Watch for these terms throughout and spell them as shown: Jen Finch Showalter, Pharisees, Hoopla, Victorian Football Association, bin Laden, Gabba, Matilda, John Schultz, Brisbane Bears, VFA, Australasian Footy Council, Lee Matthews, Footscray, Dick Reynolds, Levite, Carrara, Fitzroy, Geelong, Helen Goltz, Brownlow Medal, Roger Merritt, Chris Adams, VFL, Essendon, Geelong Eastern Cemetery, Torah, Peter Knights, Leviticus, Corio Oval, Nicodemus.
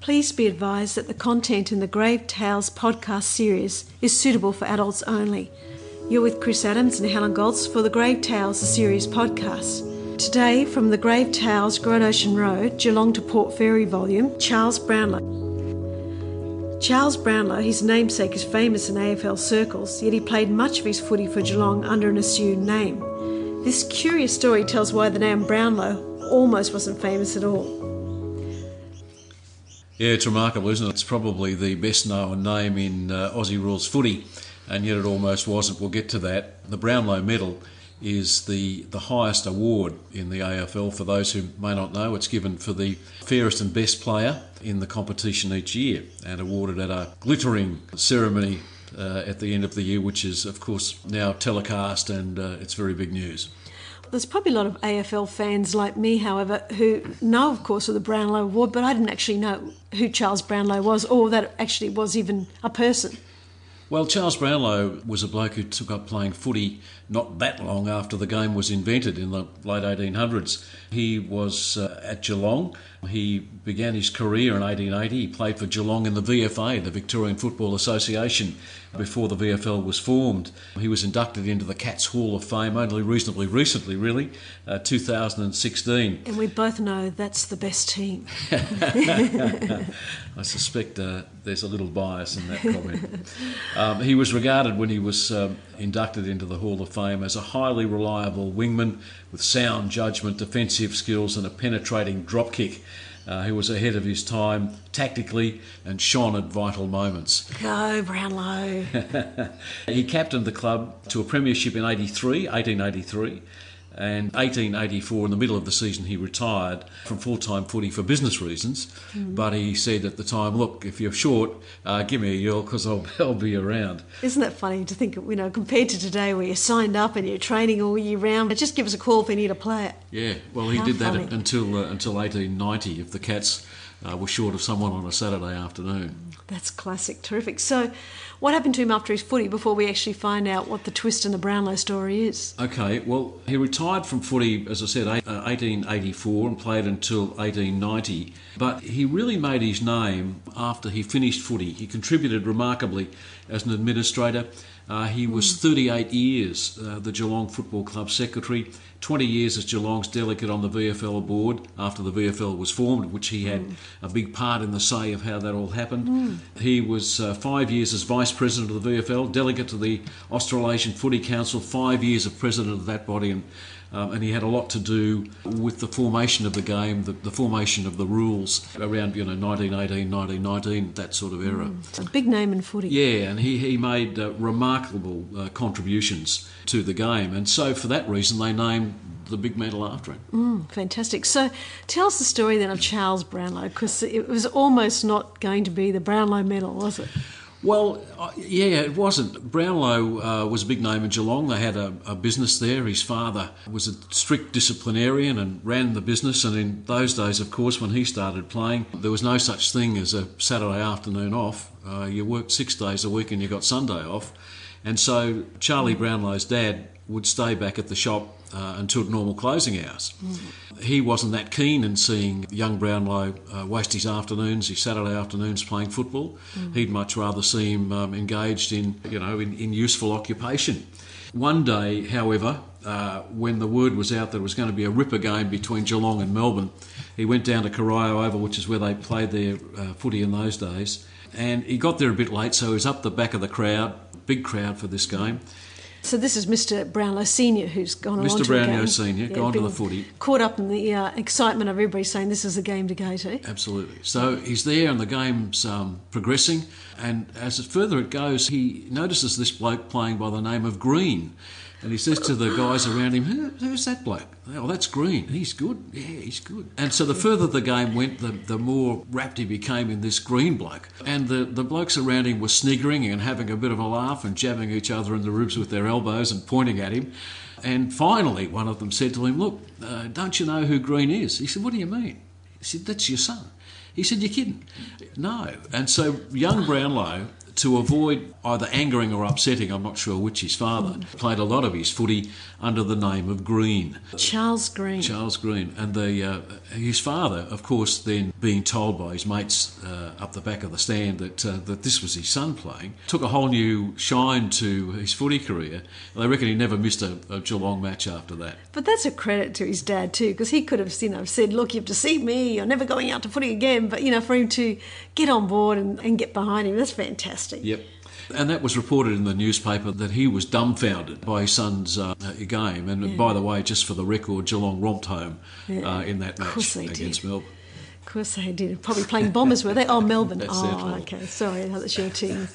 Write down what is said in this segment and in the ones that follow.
Please be advised that the content in the Grave Tales podcast series is suitable for adults only. You're with Chris Adams and Helen Goltz for the Grave Tales series podcast. Today, from the Grave Tales Great Ocean Road, Geelong to Port Fairy volume, Charles Brownlow. Charles Brownlow, his namesake, is famous in AFL circles, yet he played much of his footy for Geelong under an assumed name. This curious story tells why the name Brownlow almost wasn't famous at all. Yeah, it's remarkable, isn't it? It's probably the best-known name in Aussie rules footy, and yet it almost wasn't. We'll get to that. The Brownlow Medal is the highest award in the AFL. For those who may not know, it's given for the fairest and best player in the competition each year and awarded at a glittering ceremony at the end of the year, which is, of course, now telecast, and it's very big news. There's probably a lot of AFL fans like me, however, who know, of course, of the Brownlow Award, but I didn't actually know who Charles Brownlow was or that it actually was even a person. Well, Charles Brownlow was a bloke who took up playing footy not that long after the game was invented in the late 1800s. He was at Geelong. He began his career in 1880. He played for Geelong in the VFA, the Victorian Football Association, before the VFL was formed. He was inducted into the Cats Hall of Fame only reasonably recently, really, 2016. And we both know that's the best team. I suspect there's a little bias in that comment. He was regarded when he was inducted into the Hall of Fame as a highly reliable wingman with sound judgment, defensive skills and a penetrating drop kick. He was ahead of his time tactically and shone at vital moments. Go, Brownlow! He captained the club to a premiership in 1883, and 1884, in the middle of the season, he retired from full-time footy for business reasons. But he said at the time, look, if you're short, give me a yell because I'll be around. Isn't that funny to think, you know, compared to today where you're signed up and you're training all year round, just give us a call if we need a player. Yeah, well, he did that until 1890 if the Cats were short of someone on a Saturday afternoon. That's classic, terrific. So what happened to him after his footy before we actually find out what the twist in the Brownlow story is? Okay, well, he retired from footy, as I said, 1884 and played until 1890. But he really made his name after he finished footy. He contributed remarkably as an administrator. He was 38 years the Geelong Football Club secretary, 20 years as Geelong's delegate on the VFL board after the VFL was formed, which he had a big part in the say of how that all happened. He was 5 years as vice president of the VFL, delegate to the Australasian Footy Council, 5 years as president of that body, and he had a lot to do with the formation of the game, the formation of the rules around 1918, 1919, that sort of era. It's a big name in footy. Yeah, and he made remarkable contributions to the game, and so for that reason they named the big medal after him. Fantastic. So tell us the story then of Charles Brownlow, because it was almost not going to be the Brownlow Medal, was it? Well, yeah, it wasn't. Brownlow was a big name in Geelong. They had a business there. His father was a strict disciplinarian and ran the business. And in those days, of course, when he started playing, there was no such thing as a Saturday afternoon off. You worked 6 days a week and you got Sunday off. And so Charlie Brownlow's dad would stay back at the shop until normal closing hours. He wasn't that keen in seeing young Brownlow waste his afternoons, his Saturday afternoons playing football. He'd much rather see him engaged in useful occupation. One day, however, when the word was out that it was going to be a ripper game between Geelong and Melbourne, he went down to Corio Oval, which is where they played their footy in those days, and he got there a bit late, so he was up the back of the crowd, big crowd for this game. So this is Mr Brownlow Senior who's gone on to the game. Mr Brownlow Senior, gone to the footy. Caught up in the excitement of everybody saying this is the game to go to. Absolutely. So he's there and the game's progressing, and as further it goes, he notices this bloke playing by the name of Green. And he says to the guys around him, who's that bloke? Oh, that's Green. He's good. Yeah, he's good. And so the further the game went, the more rapt he became in this Green bloke. And the blokes around him were sniggering and having a bit of a laugh and jabbing each other in the ribs with their elbows and pointing at him. And finally, one of them said to him, look, don't you know who Green is? He said, what do you mean? He said, that's your son. He said, you're kidding. No. And so young Brownlow to avoid either angering or upsetting, I'm not sure which, his father, played a lot of his footy under the name of Green. Charles Green. And his father, of course, then being told by his mates up the back of the stand that this was his son playing, took a whole new shine to his footy career. And I reckon he never missed a Geelong match after that. But that's a credit to his dad too, because he could have said, look, you've deceived me, you're never going out to footy again. But, for him to get on board and get behind him, that's fantastic. Yep. And that was reported in the newspaper that he was dumbfounded by his son's game. And by the way, just for the record, Geelong romped home in that match against Melbourne. Of course they did. Probably playing Bombers, were they? Oh, Melbourne. Okay. Sorry, that's your team.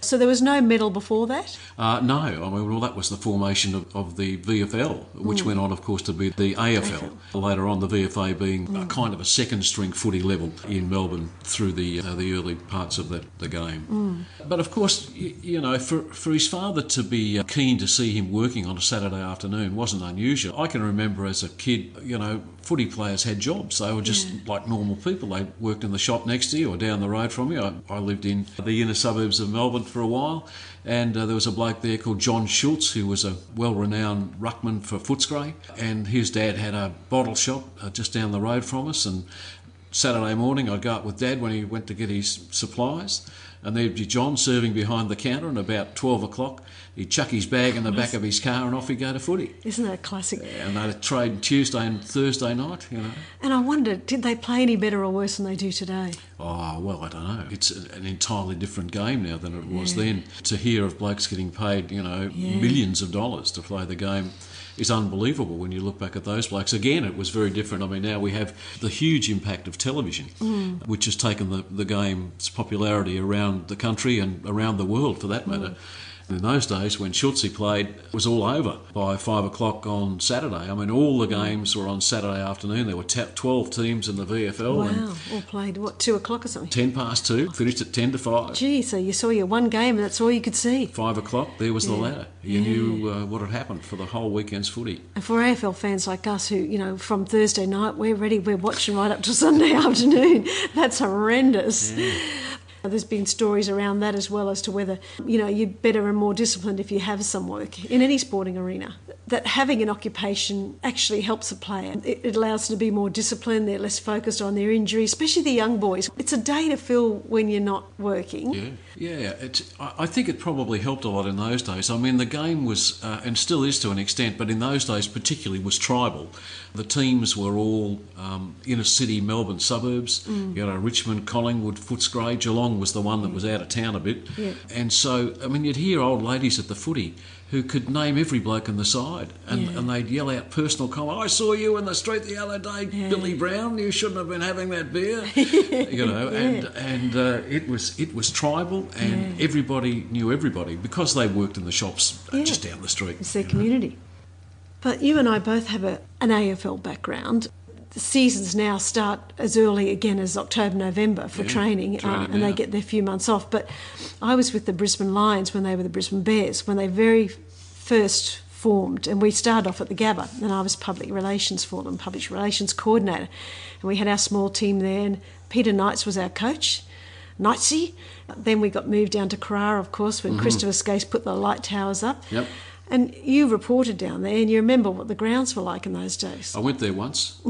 So there was no medal before that? No. That was the formation of the VFL, which went on, of course, to be the AFL. Later on, the VFA being a kind of a second-string footy level in Melbourne through the early parts of the game. But, of course, for his father to be keen to see him working on a Saturday afternoon wasn't unusual. I can remember as a kid, footy players had jobs. They were just like normal people. They worked in the shop next to you or down the road from you. I lived in the inner suburbs of Melbourne for a while, and there was a bloke there called John Schultz, who was a well-renowned ruckman for Footscray, and his dad had a bottle shop just down the road from us, and Saturday morning I'd go up with Dad when he went to get his supplies, and there'd be John serving behind the counter, and about 12 o'clock he'd chuck his bag in the back of his car and off he'd go to footy. Isn't that a classic? And they'd trade Tuesday and Thursday night, And I wonder, did they play any better or worse than they do today? Oh, well, I don't know. It's an entirely different game now than it was then. To hear of blokes getting paid, millions of dollars to play the game is unbelievable when you look back at those blokes. Again, it was very different. Now we have the huge impact of television, which has taken the game's popularity around the country and around the world, for that matter. In those days, when Schultze played, it was all over by 5 o'clock on Saturday. All the games were on Saturday afternoon. There were 12 teams in the VFL. Wow, and all played, 2 o'clock or something? 10 past 2, finished at 10 to 5. Gee, so you saw your one game and that's all you could see? 5 o'clock, there was the ladder. You knew what had happened for the whole weekend's footy. And for AFL fans like us who, from Thursday night, we're ready, we're watching right up to Sunday afternoon. That's horrendous. Yeah. There's been stories around that as well as to whether, you're better and more disciplined if you have some work in any sporting arena. That having an occupation actually helps a player. It allows them to be more disciplined, they're less focused on their injury, especially the young boys. It's a day to fill when you're not working. Yeah. I think it probably helped a lot in those days. The game was, and still is to an extent, but in those days particularly was tribal. The teams were all inner city Melbourne suburbs, Richmond, Collingwood, Footscray, Geelong was the one that was out of town a bit. Yeah. And so, you'd hear old ladies at the footy who could name every bloke on the side and they'd yell out personal comment, I saw you in the street the other day, Billy Brown, you shouldn't have been having that beer. And it was tribal and everybody knew everybody because they worked in the shops just down the street. It's their community. But you and I both have an AFL background. The seasons now start as early again as October, November for training and they get their few months off. But I was with the Brisbane Lions when they were the Brisbane Bears, when they very first formed. And we started off at the Gabba, and I was public relations for them, public relations coordinator. And we had our small team there, and Peter Knights was our coach, Knightsy. Then we got moved down to Carrara, of course, when Christopher Skase put the light towers up. Yep. And you reported down there, and you remember what the grounds were like in those days. I went there once.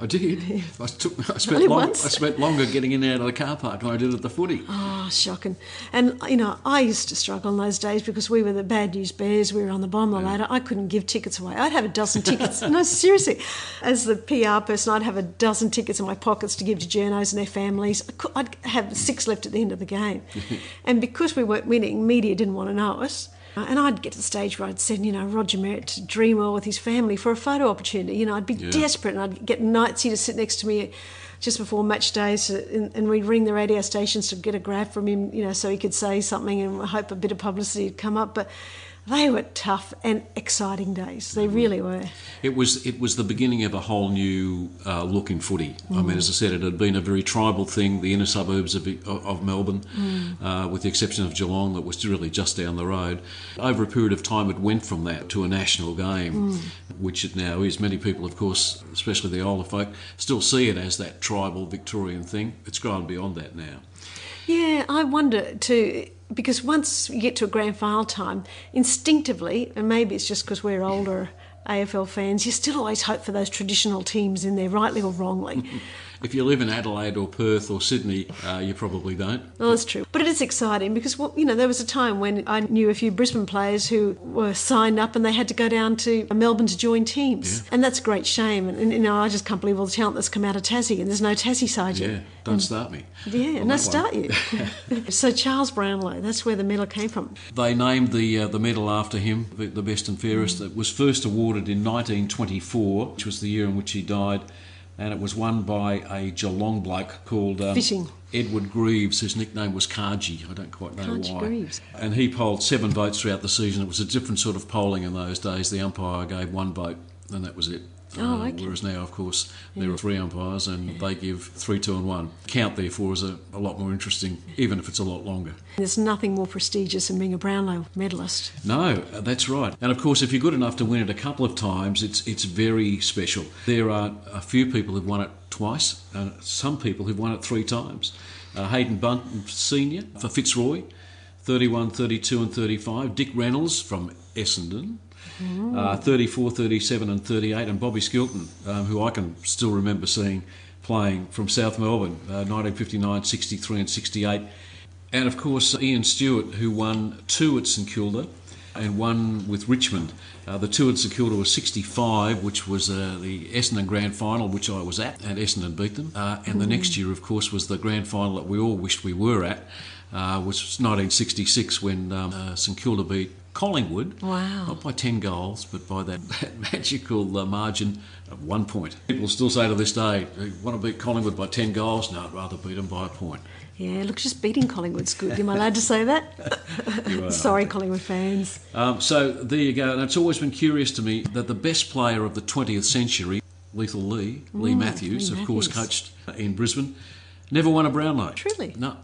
I did. Yeah. I spent longer getting in and out of the car park than I did at the footy. Oh, shocking. And, I used to struggle in those days because we were the bad news bears. We were on the bottom of the ladder. I couldn't give tickets away. I'd have a dozen tickets. No, seriously. As the PR person, I'd have a dozen tickets in my pockets to give to journos and their families. I'd have 6 left at the end of the game. And because we weren't winning, media didn't want to know us. And I'd get to the stage where I'd send, Roger Merritt to Dreamwell with his family for a photo opportunity. I'd be desperate, and I'd get Knightsy to sit next to me just before match days, and we'd ring the radio stations to get a grab from him, so he could say something and hope a bit of publicity would come up. But they were tough and exciting days. They really were. It was the beginning of a whole new look in footy. As I said, it had been a very tribal thing, the inner suburbs of Melbourne, with the exception of Geelong, that was really just down the road. Over a period of time, it went from that to a national game, which it now is. Many people, of course, especially the older folk, still see it as that tribal Victorian thing. It's grown beyond that now. Yeah, I wonder too, because once you get to a grand final time, instinctively, and maybe it's just because we're older AFL fans, you still always hope for those traditional teams in there, rightly or wrongly. If you live in Adelaide or Perth or Sydney, you probably don't. Well, that's true. But it is exciting because, well, you know, there was a time when I knew a few Brisbane players who were signed up and they had to go down to Melbourne to join teams. Yeah. And that's a great shame. And, you know, I just can't believe all the talent that's come out of Tassie and there's no Tassie side yet. Yeah, don't start me. Yeah, no, start you. So Charles Brownlow, that's where the medal came from. They named the medal after him, the best and fairest. It was first awarded in 1924, which was the year in which he died. And it was won by a Geelong bloke called Edward Greaves. His nickname was Kaji. I don't quite know why. Greaves. And he polled 7 votes throughout the season. It was a different sort of polling in those days. The umpire gave 1 vote, and that was it. Okay. Whereas now, of course, there are 3 umpires, and they give 3, 2, and 1. Count, therefore, is a lot more interesting, even if it's a lot longer. There's nothing more prestigious than being a Brownlow medalist. No, that's right. And of course, if you're good enough to win it a couple of times, it's very special. There are a few people who've won it twice, and some people who've won it 3 times. Hayden Bunton Senior for Fitzroy, 31, 32, and 35. Dick Reynolds from Essendon. 34, 37 and 38, and Bobby Skilton, who I can still remember seeing playing from South Melbourne, 1959, 63 and 68. And of course Ian Stewart, who won 2 at St Kilda and 1 with Richmond. The 2 at St Kilda was 65, which was the Essendon Grand Final, which I was at, and Essendon beat them. And the next year, of course, was the Grand Final that we all wished we were at, which was 1966 when St Kilda beat Collingwood, not by 10 goals, but by that magical margin of 1 point. People still say to this day, want to beat Collingwood by 10 goals? No, I'd rather beat them by a point. Yeah, look, just beating Collingwood's good. Am I allowed to say that? You are. Sorry, Collingwood fans. So there you go. And it's always been curious to me that the best player of the 20th century, Lethal Lee, Lee Matthews, of course, coached in Brisbane, never won a Brownlow. Truly? No.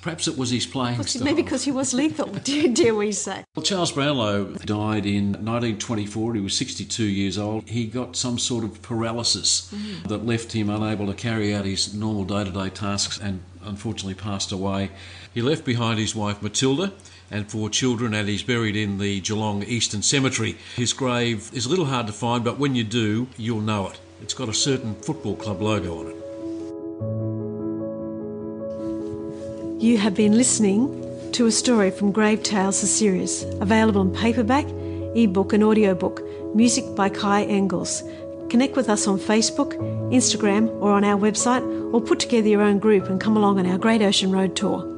Perhaps it was his playing style. Maybe because he was lethal, dare we say. Well, Charles Brownlow died in 1924. He was 62 years old. He got some sort of paralysis that left him unable to carry out his normal day-to-day tasks and unfortunately passed away. He left behind his wife Matilda and 4 children, and he's buried in the Geelong Eastern Cemetery. His grave is a little hard to find, but when you do, you'll know it. It's got a certain football club logo on it. You have been listening to a story from Grave Tales, the series, available in paperback, ebook and audiobook, music by Kai Engels. Connect with us on Facebook, Instagram or on our website, or put together your own group and come along on our Great Ocean Road tour.